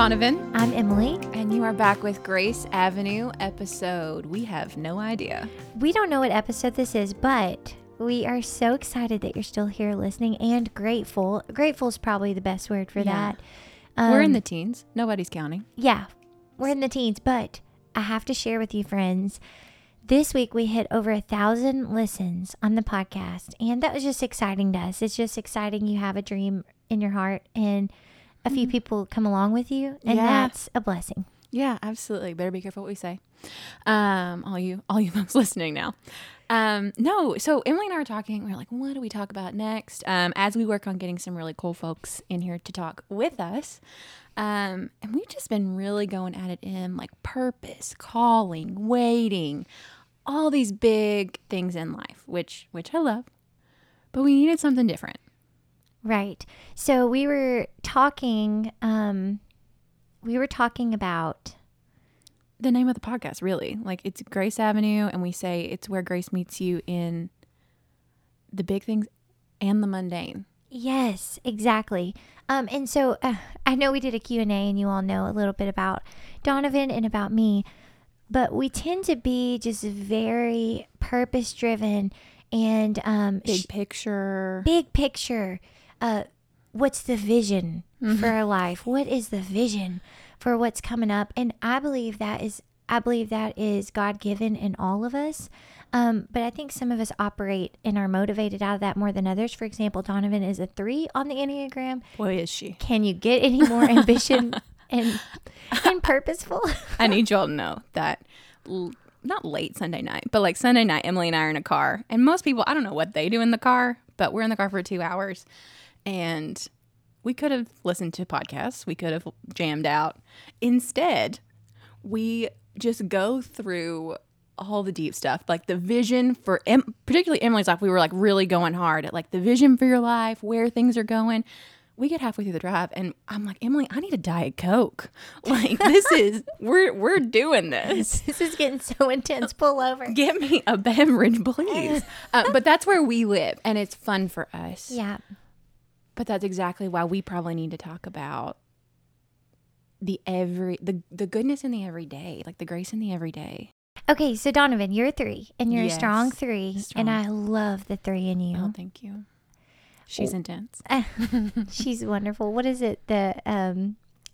Donovan. I'm Emily. And you are back with Grace Avenue episode. We have no idea. We don't know what episode this is, but we are so excited that you're still here listening and grateful. Grateful is probably the best word for that. We're in the teens. Nobody's counting. Yeah, we're in the teens, but I have to share with you, friends. This week, we hit over 1,000 listens on the podcast, and that was just exciting to us. It's just exciting you have a dream in your heart, and a few people come along with you, and that's a blessing. Yeah, absolutely. Better be careful what we say. All you folks listening now. So Emily and I were talking. We were like, what do we talk about next? As we work on getting some really cool folks in here to talk with us. And we've just been really going at it in like purpose, calling, waiting, all these big things in life, which I love, but we needed something different. Right. So we were talking, about the name of the podcast, really. Like, it's Grace Avenue, and we say it's where grace meets you in the big things and the mundane. Yes, exactly. And so I know we did a Q&A, and you all know a little bit about Donovan and about me, but we tend to be just very purpose-driven and big picture. What's the vision for our life? What is the vision for what's coming up? And I believe that is God-given in all of us. But I think some of us operate and are motivated out of that more than others. For example, Donovan is a 3 on the Enneagram. Boy, is she. Can you get any more ambition and purposeful? I need y'all to know that not late Sunday night, but like Sunday night, Emily and I are in a car. And most people, I don't know what they do in the car, but we're in the car for 2 hours. And we could have listened to podcasts. We could have jammed out. Instead, we just go through all the deep stuff, like the vision for, particularly Emily's life. We were like really going hard at like the vision for your life, where things are going. We get halfway through the drive, and I'm like, Emily, I need a Diet Coke. Like, this is, we're doing this. This is getting so intense. Pull over. Get me a beverage, please. But that's where we live, and it's fun for us. Yeah. But that's exactly why we probably need to talk about the goodness in the everyday, like the grace in the everyday. Okay, so Donovan, you're a 3, and you're a strong 3, and I love the 3 in you. Oh, thank you. She's intense. She's wonderful. What is it? The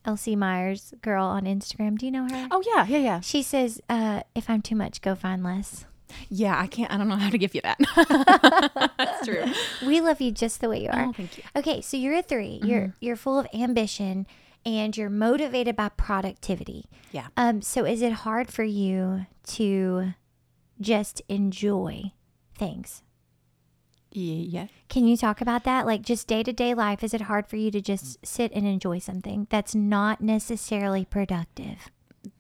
Elsie Myers girl on Instagram. Do you know her? Oh, yeah. She says, if I'm too much, go find less. Yeah, I don't know how to give you that. That's true. We love you just the way you are. Oh, thank you. Okay, so you're a 3. You're full of ambition, and you're motivated by productivity. Yeah. So is it hard for you to just enjoy things? Yeah. Can you talk about that? Like, just day-to-day life, is it hard for you to just sit and enjoy something that's not necessarily productive?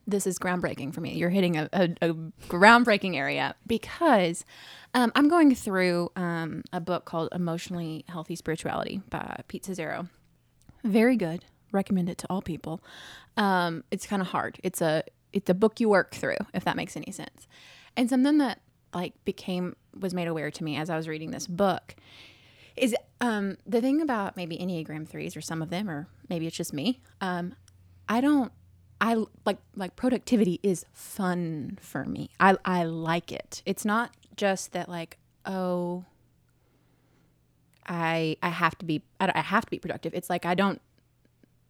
This is groundbreaking for me. You're hitting a groundbreaking area, because I'm going through a book called Emotionally Healthy Spirituality by Pete Scazzero. Very good. Recommend it to all people. It's kind of hard. It's a book you work through, if that makes any sense. And something that was made aware to me as I was reading this book is the thing about maybe Enneagram 3s, or some of them, or maybe it's just me. I like productivity is fun for me. I like it. It's not just that like, oh, I have to be productive. It's like,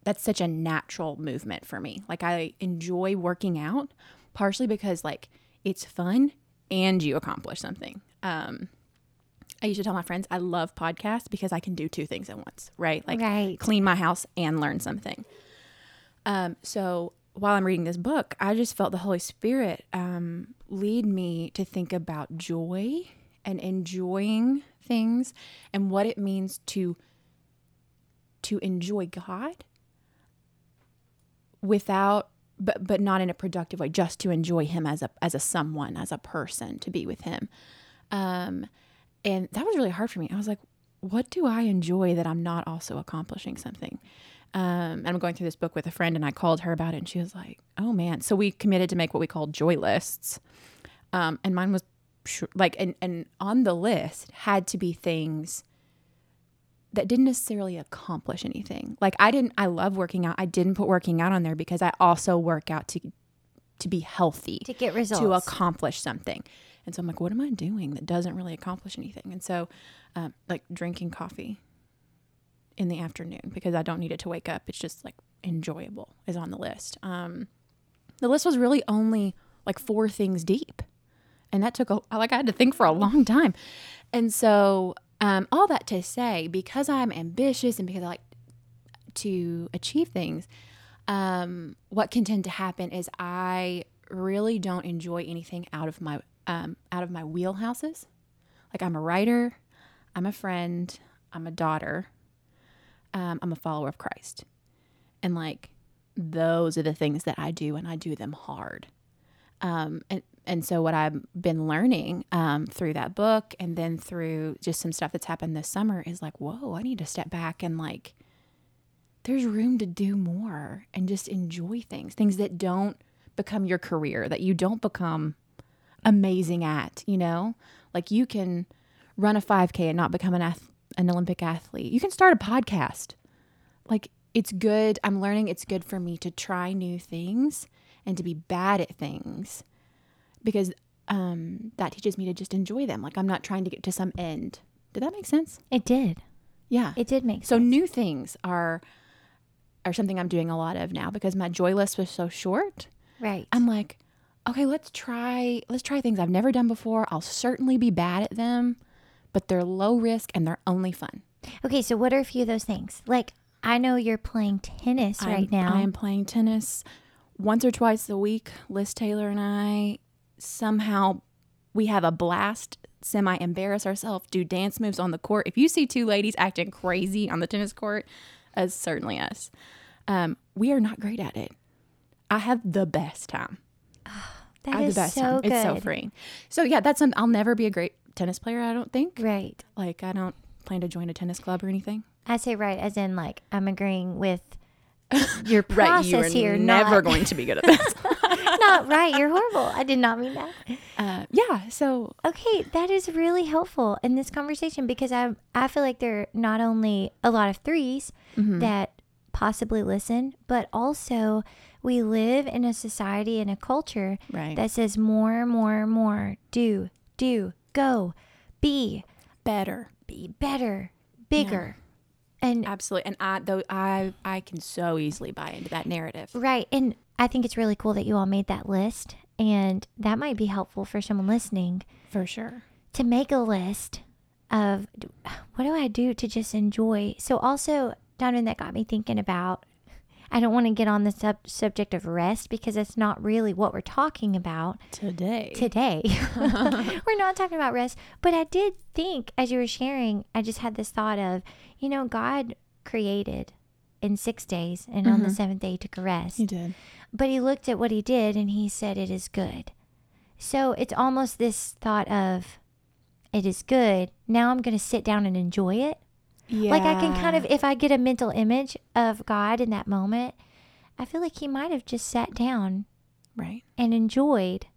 that's such a natural movement for me. Like, I enjoy working out, partially because like it's fun and you accomplish something. I used to tell my friends I love podcasts because I can do 2 things at once, right? Like clean my house and learn something. So while I'm reading this book, I just felt the Holy Spirit lead me to think about joy and enjoying things, and what it means to enjoy God without, but not in a productive way, just to enjoy him as a someone, as a person, to be with him. And that was really hard for me. I was like, what do I enjoy that I'm not also accomplishing something? And I'm going through this book with a friend, and I called her about it, and she was like, oh man. So we committed to make what we call joy lists. And mine was like, and on the list had to be things that didn't necessarily accomplish anything. Like I love working out. I didn't put working out on there because I also work out to be healthy, to get results, to accomplish something. And so I'm like, what am I doing that doesn't really accomplish anything? And so like drinking coffee in the afternoon because I don't need it to wake up. It's just like enjoyable is on the list. The list was really only like 4 things deep. And that took I had to think for a long time. And so all that to say, because I'm ambitious and because I like to achieve things, what can tend to happen is I really don't enjoy anything out of my wheelhouses. Like I'm a writer, I'm a friend, I'm a daughter, I'm a follower of Christ. And like, those are the things that I do, and I do them hard. And so what I've been learning through that book and then through just some stuff that's happened this summer is like, whoa, I need to step back and like, there's room to do more and just enjoy things that don't become your career, that you don't become amazing at, you know, like you can run a 5K and not become an Olympic athlete. You can start a podcast. Like it's good. I'm learning it's good for me to try new things and to be bad at things. Because that teaches me to just enjoy them. Like I'm not trying to get to some end. Did that make sense? It did. Yeah. It did make sense. So new things are something I'm doing a lot of now because my joy list was so short. Right. I'm like, okay, let's try things I've never done before. I'll certainly be bad at them, but they're low risk and they're only fun. Okay, so what are a few of those things? Like I know you're playing tennis right now. I am playing tennis once or twice a week. Liz Taylor and I somehow we have a blast, semi-embarrass ourselves, do dance moves on the court. If you see 2 ladies acting crazy on the tennis court, it's certainly us. We are not great at it. I have the best time. Oh, that is so time. Good. It's so freeing. So yeah, that's something. I'll never be a great tennis player, I don't think. Right. Like I don't plan to join a tennis club or anything. I say right as in like I'm agreeing with your process right, you here. Never going to be good at this. Not right. You're horrible. I did not mean that. Yeah. So okay, that is really helpful in this conversation because I feel like there are not only a lot of threes mm-hmm. that possibly listen, but also we live in a society and a culture right. that says more, more, more. Do, go, be better, bigger. Yeah. And absolutely. And I can so easily buy into that narrative. Right. And I think it's really cool that you all made that list, and that might be helpful for someone listening. For sure. To make a list of what do I do to just enjoy. So also, Donovan, that got me thinking about, I don't want to get on the subject of rest because it's not really what we're talking about today. We're not talking about rest. But I did think as you were sharing, I just had this thought of, you know, God created in 6 days and mm-hmm. on the 7th day he took a rest. He did. But he looked at what he did and he said, it is good. So it's almost this thought of, it is good. Now I'm going to sit down and enjoy it. Yeah. Like I can kind of, if I get a mental image of God in that moment, I feel like he might have just sat down right, and enjoyed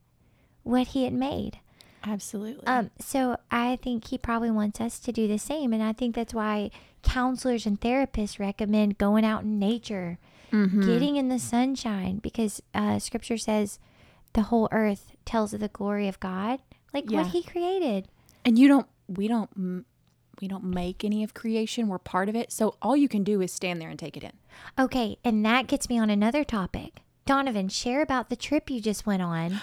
what he had made. Absolutely. So I think he probably wants us to do the same. And I think that's why counselors and therapists recommend going out in nature, mm-hmm. getting in the sunshine, because scripture says the whole earth tells of the glory of God, like yeah. what he created. And we don't make any of creation. We're part of it. So all you can do is stand there and take it in. Okay. And that gets me on another topic. Donovan, share about the trip you just went on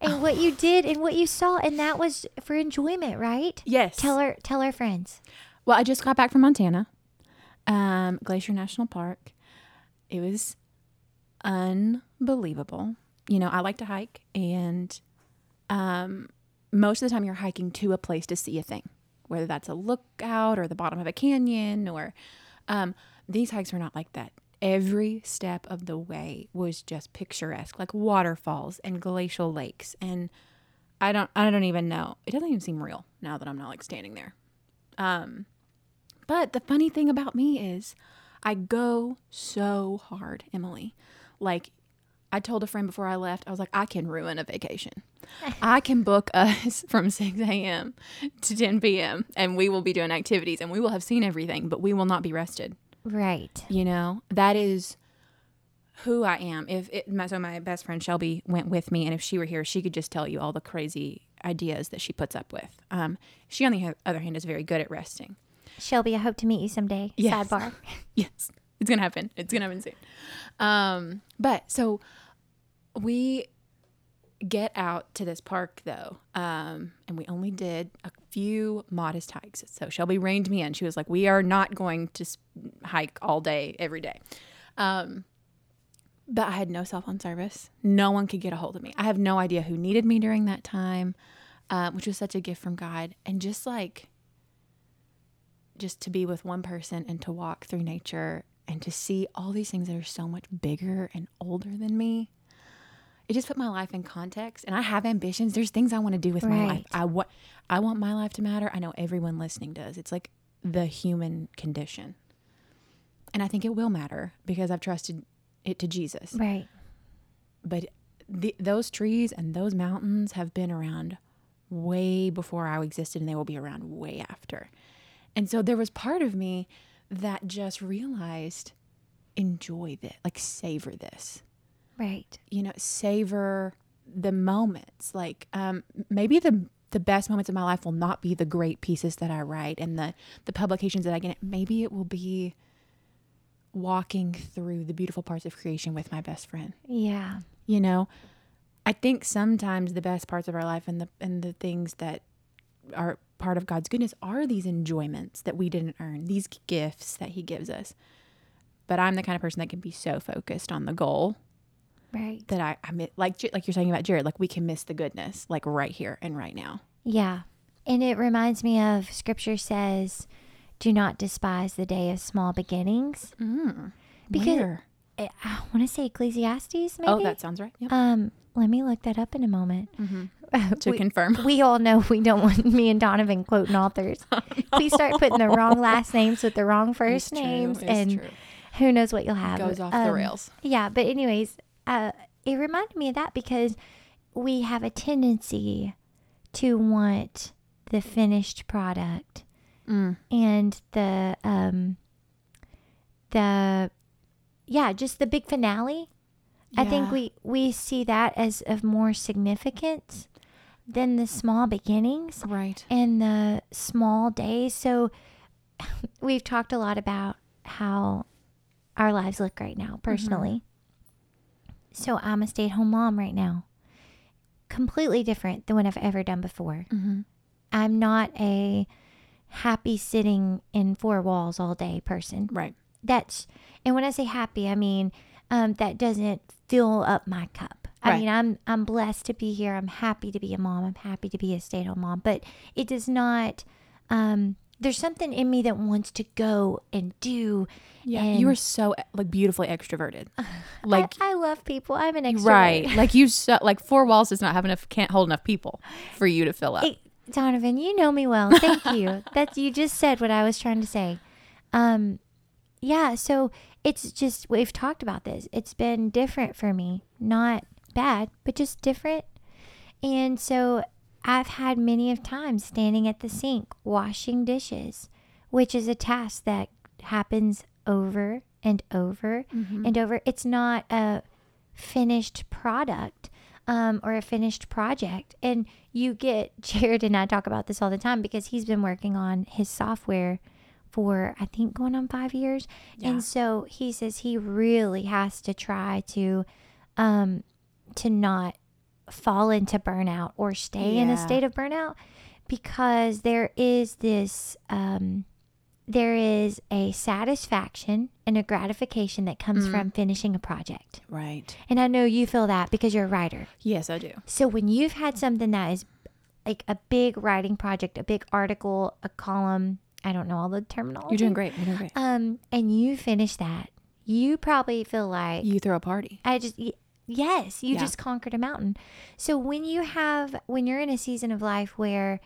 and what you did and what you saw. And that was for enjoyment, right? Yes. Tell our friends. Well, I just got back from Montana, Glacier National Park. It was unbelievable. You know, I like to hike, and most of the time you're hiking to a place to see a thing, whether that's a lookout or the bottom of a canyon or these hikes were not like that. Every step of the way was just picturesque, like waterfalls and glacial lakes. And I don't even know. It doesn't even seem real now that I'm not like standing there. But the funny thing about me is I go so hard, Emily. Like I told a friend before I left, I was like, I can ruin a vacation. I can book us from 6 a.m. to 10 p.m. and we will be doing activities and we will have seen everything, but we will not be rested. Right. You know, that is who I am. So my best friend Shelby went with me, and if she were here, she could just tell you all the crazy ideas that she puts up with. She, on the other hand, is very good at resting. Shelby, I hope to meet you someday. Yes. Sidebar. Yes. It's going to happen. It's going to happen soon. But so we get out to this park, though, and we only did a few modest hikes. So Shelby reined me in. She was like, we are not going to hike all day, every day. But I had no cell phone service. No one could get a hold of me. I have no idea who needed me during that time, which was such a gift from God. And just to be with one person and to walk through nature and to see all these things that are so much bigger and older than me. It just put my life in context, and I have ambitions. There's things I want to do with my life. I want my life to matter. I know everyone listening does. It's like the human condition. And I think it will matter because I've trusted it to Jesus. Right. But those trees and those mountains have been around way before I existed, and they will be around way after. And so there was part of me that just realized, enjoy this, like savor this. Right. You know, savor the moments. Like maybe the best moments of my life will not be the great pieces that I write and the publications that I get. Maybe it will be walking through the beautiful parts of creation with my best friend. Yeah. You know, I think sometimes the best parts of our life and the things that are part of God's goodness are these enjoyments that we didn't earn, these gifts that he gives us. But I'm the kind of person that can be so focused on the goal, right? That I like you're talking about, Jared, like we can miss the goodness, like right here and right now. Yeah. And it reminds me of Scripture says, do not despise the day of small beginnings. Because I want to say Ecclesiastes, maybe. Oh, that sounds right. Yep. Let me look that up in a moment. Confirm. We all know we don't want me and Donovan quoting authors. Oh, no. Please start putting the wrong last names with the wrong first names. It's true. Who knows what you'll have. It goes off the rails. Yeah. But anyways, it reminded me of that because we have a tendency to want the finished product and just the big finale. Yeah. I think we see that as of more significance than the small beginnings, right? And the small days. So we've talked a lot about how our lives look right now, personally. Mm-hmm. So I'm a stay-at-home mom right now. Completely different than what I've ever done before. Mm-hmm. I'm not a happy sitting in four walls all day person. Right. And when I say happy, I mean that doesn't fill up my cup. Right. I mean, I'm blessed to be here. I'm happy to be a mom. I'm happy to be a stay-at-home mom. But it does not, there's something in me that wants to go and do. Yeah, and you are so like beautifully extroverted. Like I love people. I'm an extrovert. Right. Like four walls does not have enough, can't hold enough people for you to fill up. Donovan, you know me well. Thank you. You just said what I was trying to say. Yeah, so it's just, we've talked about this. It's been different for me. Not bad, but just different. And so I've had many of times standing at the sink, washing dishes, which is a task that happens over and over and over. It's not a finished product or a finished project. And you get, Jared and I talk about this all the time because he's been working on his software for I think going on 5 years. Yeah. And so he says he really has to try to not fall into burnout or stay in a state of burnout because there is this, there is a satisfaction and a gratification that comes from finishing a project. Right. And I know you feel that because you're a writer. Yes, I do. So when you've had something that is like a big writing project, a big article, a column, I don't know all the terminology. You're doing great. And you finish that. You probably feel like you throw a party. You just conquered a mountain. So when you're in a season of life where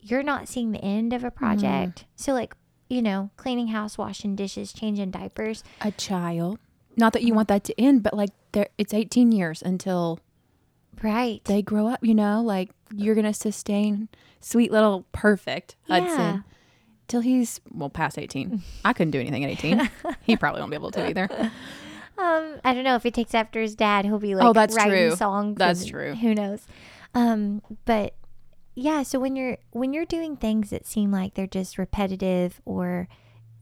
you're not seeing the end of a project. So like, you know, cleaning house, washing dishes, changing diapers. A child. Not that you want that to end, but like it's 18 years until Right. They grow up, you know, like you're going to sustain sweet little perfect Hudson till he's, well, past 18. I couldn't do anything at 18. He probably won't be able to either. I don't know if he takes after his dad, he'll be like writing songs. That's true. Who knows? But yeah, so when you're doing things that seem like they're just repetitive, or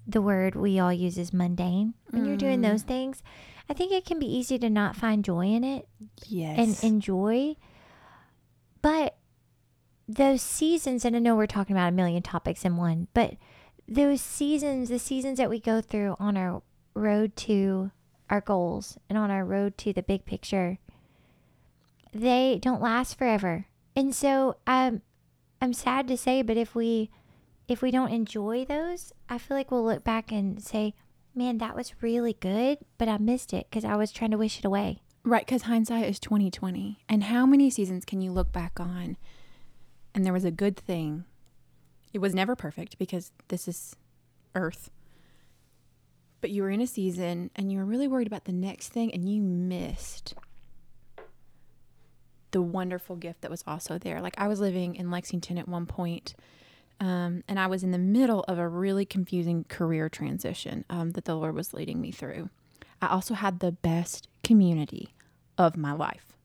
the word we all use is mundane, when you're doing those things, I think it can be easy to not find joy in it. Yes. And enjoy. But those seasons, and I know we're talking about a million topics in one, but those seasons, the seasons that we go through on our road to our goals and on our road to the big picture, they don't last forever. And so I'm sad to say, but if we don't enjoy those, I feel like we'll look back and say, man, that was really good, but I missed it because I was trying to wish it away. Right, because hindsight is 20/20. And how many seasons can you look back on and there was a good thing? It was never perfect because this is earth. But you were in a season and you were really worried about the next thing and you missed the wonderful gift that was also there. Like, I was living in Lexington at one point, and I was in the middle of a really confusing career transition that the Lord was leading me through. I also had the best community of my life.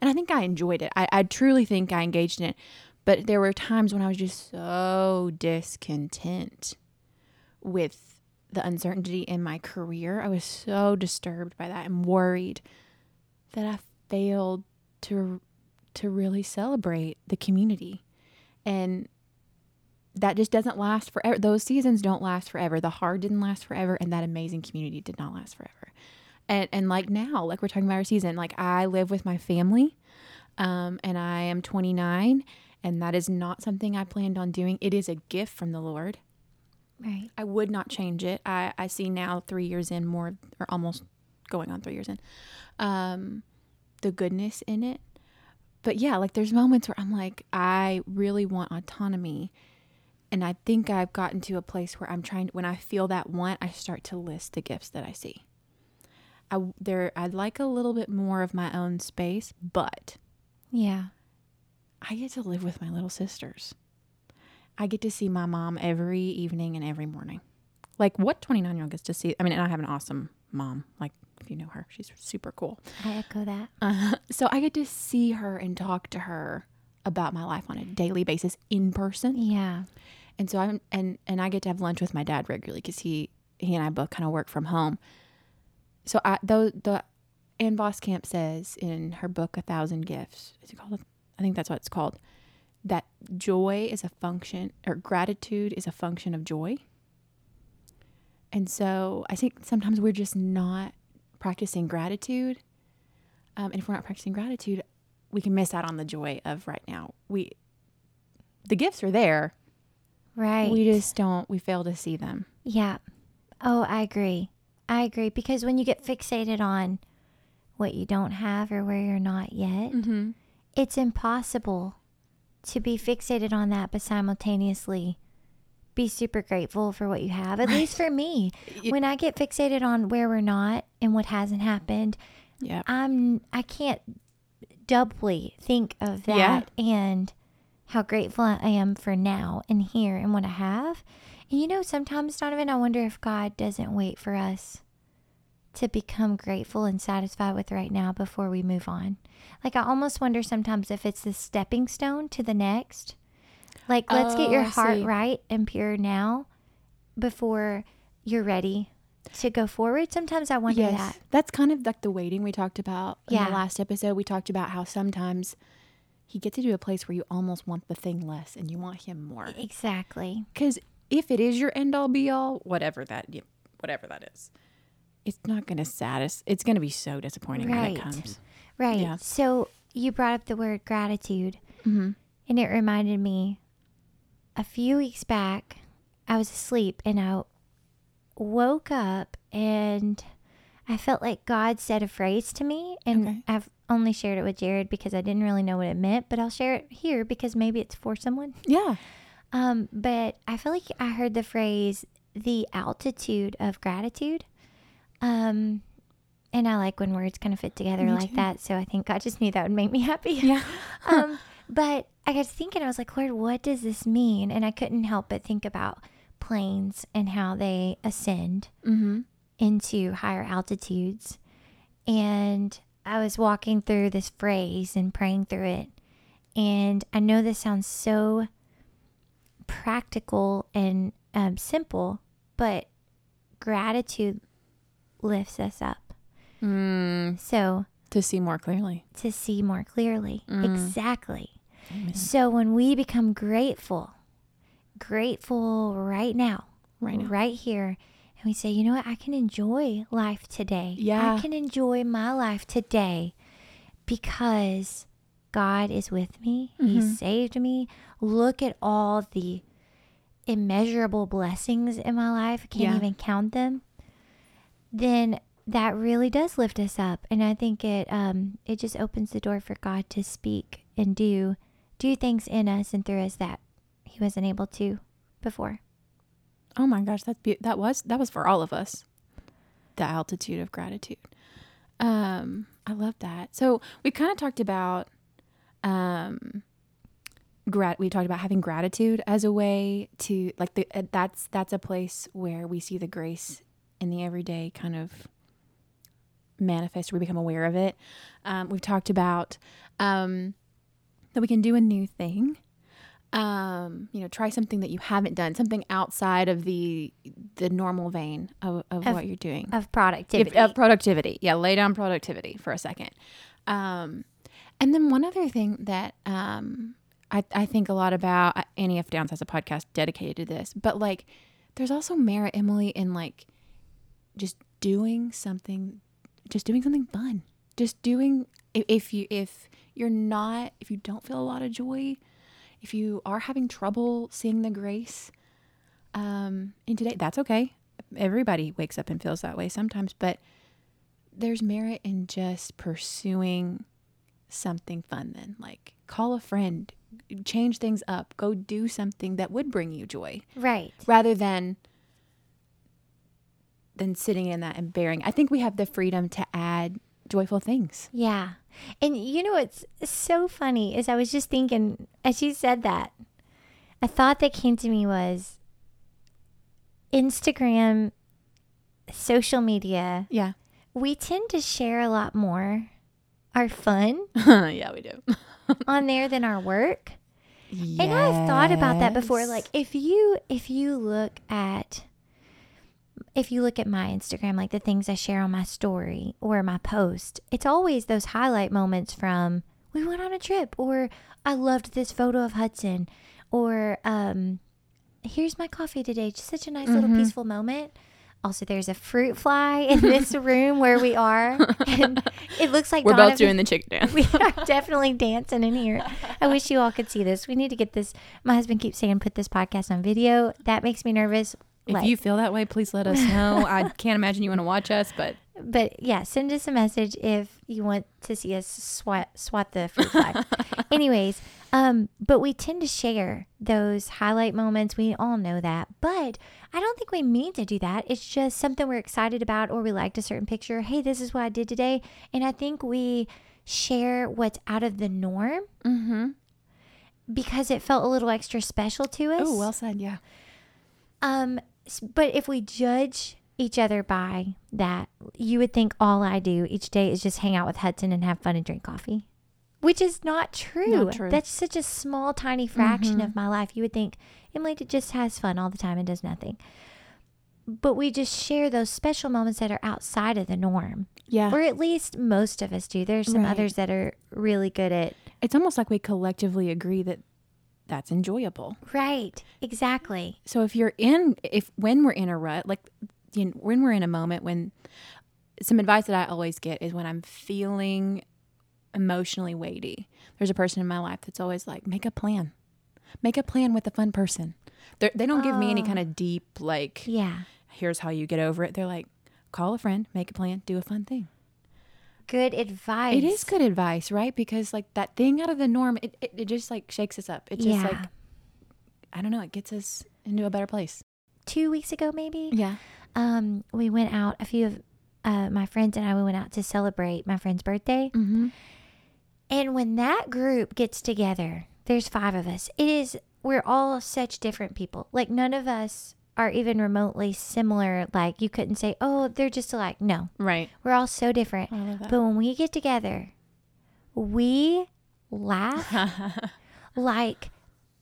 And I think I enjoyed it. I truly think I engaged in it. But there were times when I was just so discontent with the uncertainty in my career. I was so disturbed by that and worried that I failed to really celebrate the community. And that just doesn't last forever. Those seasons don't last forever. The hard didn't last forever, and that amazing community did not last forever. And like now, like we're talking about our season, like I live with my family, and I am 29, and that is not something I planned on doing. It is a gift from the Lord. Right. I would not change it. I see now 3 years in, more or almost going on 3 years in, the goodness in it. But yeah, like there's moments where I'm like, I really want autonomy. And I think I've gotten to a place where I'm trying to, when I feel that want, I start to list the gifts that I see. I'd like a little bit more of my own space, but yeah, I get to live with my little sisters. I get to see my mom every evening and every morning. Like, what 29-year-old gets to see? I mean, and I have an awesome mom. Like, if you know her, she's super cool. I echo that. So I get to see her and talk to her about my life on a daily basis in person. Yeah. And so I get to have lunch with my dad regularly because he and I both kind of work from home. So Ann Voskamp says in her book, A Thousand Gifts, is it called? I think that's what it's called. That joy is a function, or gratitude is a function of joy. And so I think sometimes we're just not practicing gratitude. And if we're not practicing gratitude, we can miss out on the joy of right now. The gifts are there. Right. We just we fail to see them. Yeah. Oh, I agree. Because when you get fixated on what you don't have or where you're not yet, mm-hmm. it's impossible to be fixated on that, but simultaneously be super grateful for what you have. At least for me, when I get fixated on where we're not and what hasn't happened, yeah, I can't doubly think of that and how grateful I am for now and here and what I have. And you know, sometimes, Donovan, I wonder if God doesn't wait for us to become grateful and satisfied with right now before we move on. Like, I almost wonder sometimes if it's the stepping stone to the next. Like, let's get your heart right and pure now before you're ready to go forward. Sometimes I wonder that. That's kind of like the waiting we talked about in the last episode. We talked about how sometimes he gets you to a place where you almost want the thing less and you want him more. Exactly. Because if it is your end all be all, whatever that is, it's not going to satisfy. It's going to be so disappointing when it comes. Right. Yeah. So you brought up the word gratitude, mm-hmm. and it reminded me a few weeks back, I was asleep and I woke up and I felt like God said a phrase to me, and I've only shared it with Jared because I didn't really know what it meant, but I'll share it here because maybe it's for someone. Yeah. But I feel like I heard the phrase, the altitude of gratitude. And I like when words kind of fit together that. So I think God just knew that would make me happy. Yeah. But I got to thinking, I was like, Lord, what does this mean? And I couldn't help but think about planes and how they ascend mm-hmm. into higher altitudes. And I was walking through this phrase and praying through it. And I know this sounds so practical and simple, but gratitude lifts us up. Mm. So to see more clearly. To see more clearly. Mm. Exactly. Amen. So when we become grateful right now, right here, and we say, you know what, I can enjoy life today. Yeah. I can enjoy my life today because God is with me. Mm-hmm. He saved me. Look at all the immeasurable blessings in my life. I can't even count them. Then that really does lift us up. And I think it just opens the door for God to speak and do things in us and through us that he wasn't able to before. Oh my gosh, that was for all of us. The altitude of gratitude. I love that. So we kind of talked about we talked about having gratitude as a way to that's a place where we see the grace in the everyday kind of manifest. We become aware of it. We've talked about that we can do a new thing. Try something that you haven't done, something outside of the normal vein of what you're doing. Of productivity. Of productivity. Yeah, lay down productivity for a second. And then one other thing that I think a lot about, Annie F. Downs has a podcast dedicated to this, but there's also merit, Emily, in just doing something fun. Just doing, if you don't feel a lot of joy, if you are having trouble seeing the grace in today, that's okay. Everybody wakes up and feels that way sometimes, but there's merit in just pursuing something fun then. Call a friend, change things up, go do something that would bring you joy. Right. Rather than sitting in that and bearing. I think we have the freedom to add joyful things. Yeah. And you know what's so funny is I was just thinking, as you said that, a thought that came to me was Instagram, social media. Yeah. We tend to share a lot more our fun. Yeah, we do. on there than our work. Yes. And I've thought about that before. If you look at my Instagram, the things I share on my story or my post, it's always those highlight moments from we went on a trip, or I loved this photo of Hudson, or here's my coffee today. Just such a nice mm-hmm. little peaceful moment. Also, there's a fruit fly in this room where we are. And it looks like we're both doing the chick dance. We are definitely dancing in here. I wish you all could see this. We need to get this. My husband keeps saying, put this podcast on video. That makes me nervous. If you feel that way, please let us know. I can't imagine you want to watch us, but yeah, send us a message if you want to see us swat the fruit fly. Anyways, but we tend to share those highlight moments. We all know that, but I don't think we mean to do that. It's just something we're excited about, or we liked a certain picture. Hey, this is what I did today, and I think we share what's out of the norm mm-hmm. because it felt a little extra special to us. Oh, well said. Yeah. But if we judge each other by that, you would think all I do each day is just hang out with Hudson and have fun and drink coffee, which is not true. That's such a small, tiny fraction mm-hmm. of my life. You would think Emily just has fun all the time and does nothing. But we just share those special moments that are outside of the norm. Yeah. Or at least most of us do. There's some others that are really good at. It's almost like we collectively agree that that's enjoyable. Right. Exactly. So when we're in a rut, when we're in a moment when some advice that I always get is when I'm feeling emotionally weighty, there's a person in my life that's always make a plan. Make a plan with a fun person. They don't give me any kind of deep, here's how you get over it. They're like, call a friend, make a plan, do a fun thing. Good advice. It is good advice, right? Because that thing out of the norm, it just shakes us up. It just I don't know, it gets us into a better place. 2 weeks ago maybe. Yeah. We went out, a few of my friends and I, we went out to celebrate my friend's birthday. Mm-hmm. And when that group gets together, there's five of us. We're all such different people. Like, none of us are even remotely similar. Like, you couldn't say, oh, they're just alike. No. Right. We're all so different. I love that. But when we get together, we laugh. Like,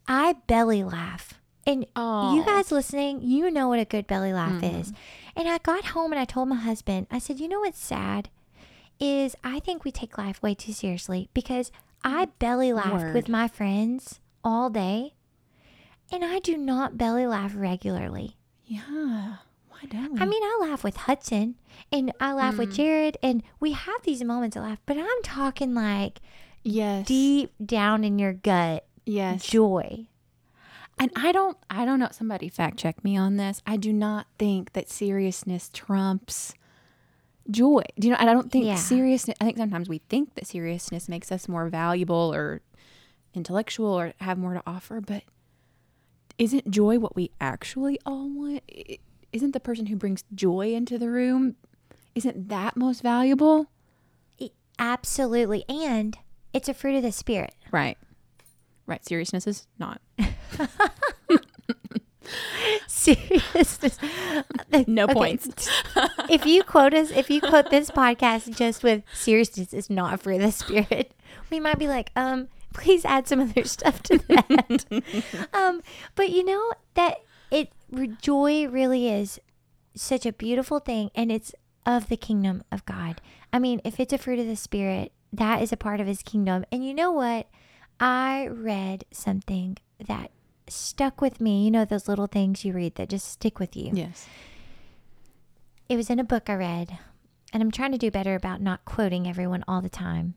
I belly laugh. And you guys listening, you know what a good belly laugh mm-hmm. is. And I got home and I told my husband, I said, you know what's sad is I think we take life way too seriously, because I belly laughed with my friends all day, and I do not belly laugh regularly. Yeah. Why don't we? I mean, I laugh with Hudson, and I laugh with Jared, and we have these moments of laugh, but I'm talking like deep down in your gut joy. And I don't know, somebody fact check me on this. I do not think that seriousness trumps joy. Do you know, I don't think seriousness, I think sometimes we think that seriousness makes us more valuable or intellectual or have more to offer, but isn't joy what we actually all want? Isn't the person who brings joy into the room, isn't that most valuable? Absolutely. And it's a fruit of the Spirit. Right. Right. Seriousness is not. Seriousness. No points. If you quote this podcast just with seriousness is not for the Spirit, we might be like, please add some other stuff to that. But you know that joy really is such a beautiful thing, and it's of the kingdom of God. I mean, if it's a fruit of the Spirit, that is a part of His kingdom. And you know what? I read something that stuck with me. You know, those little things you read that just stick with you. Yes. It was in a book I read, and I'm trying to do better about not quoting everyone all the time.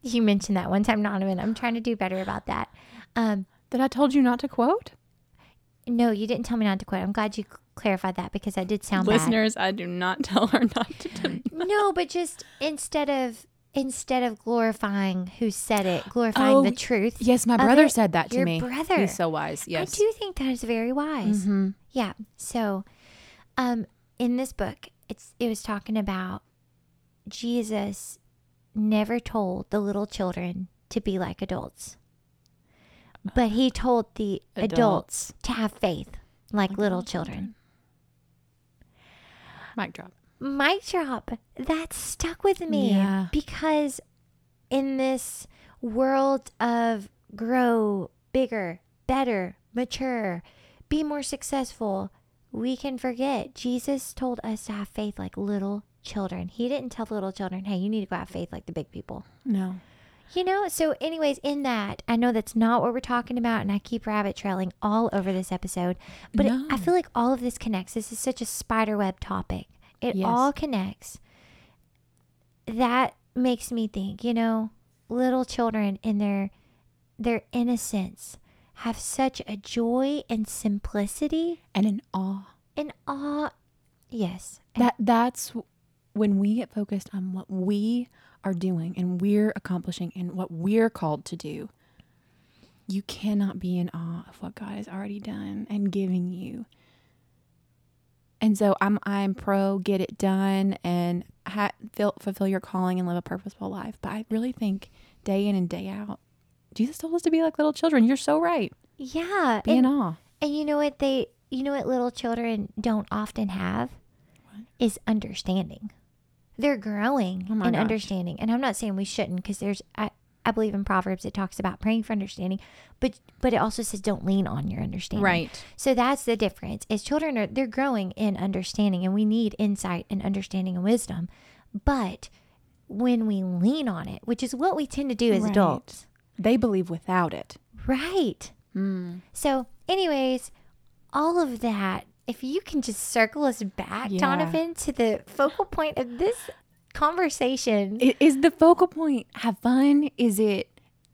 You mentioned that one time, Donovan. I'm trying to do better about that. That I told you not to quote? No, you didn't tell me not to quote. I'm glad you clarified that, because I did sound Listeners, bad. I do not tell her not to do that. No, but just instead of glorifying who said it, glorifying the truth. Yes, my brother said that to me. Your brother. He's so wise, yes. I do think that is very wise. Mm-hmm. Yeah. So in this book, it was talking about Jesus never told the little children to be like adults, but He told the adults to have faith like little children. Mic drop. Mic drop. That stuck with me because in this world of grow bigger, better, mature, be more successful, we can forget Jesus told us to have faith like little children. He didn't tell the little children, hey, you need to go have faith like the big people. No. You know, so anyways, in that, I know that's not what we're talking about, and I keep rabbit trailing all over this episode, but I feel like all of this connects. This is such a spiderweb topic. It all connects. That makes me think, you know, little children in their innocence have such a joy and simplicity. And an awe. An awe. Yes. That's when we get focused on what we are doing and we're accomplishing and what we're called to do. You cannot be in awe of what God has already done and giving you. And so I'm pro get it done and fulfill your calling and live a purposeful life. But I really think day in and day out, Jesus told us to be like little children. You're so right. Yeah. Be in awe. And you know what little children don't often have? What? Is understanding. They're growing in understanding. And I'm not saying we shouldn't, because there's, I believe in Proverbs, it talks about praying for understanding, but it also says don't lean on your understanding. Right. So that's the difference. As children, they're growing in understanding, and we need insight and understanding and wisdom. But when we lean on it, which is what we tend to do as adults. They believe without it. Right. Mm. So anyways, all of that, if you can just circle us back, Donovan, to the focal point of this conversation. Is the focal point have fun? Is it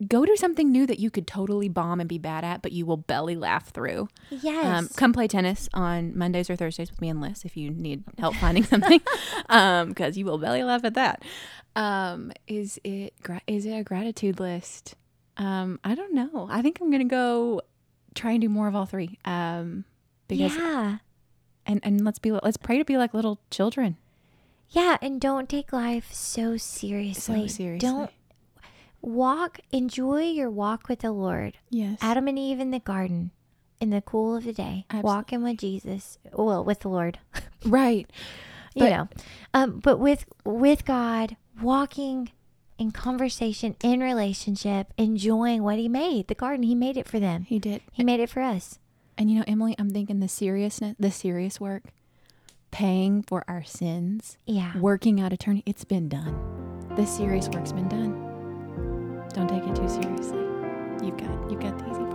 go do something new that you could totally bomb and be bad at, but you will belly laugh through? Yes. Come play tennis on Mondays or Thursdays with me and Liz if you need help finding something, because you will belly laugh at that. Is it a gratitude list? I don't know. I think I'm going to go try and do more of all three. Because, and let's pray to be like little children. Yeah, and don't take life so seriously. Don't walk, enjoy your walk with the Lord. Yes. Adam and Eve in the garden, in the cool of the day, absolutely, walking with Jesus, well, with the Lord. Right. But, you know, but with God, walking in conversation, in relationship, enjoying what he made, the garden. He made it for them. He did. He made it for us. And you know, Emily, I'm thinking the serious work, paying for our sins, working out eternity, it's been done. The serious work's been done. Don't take it too seriously. You've got the easy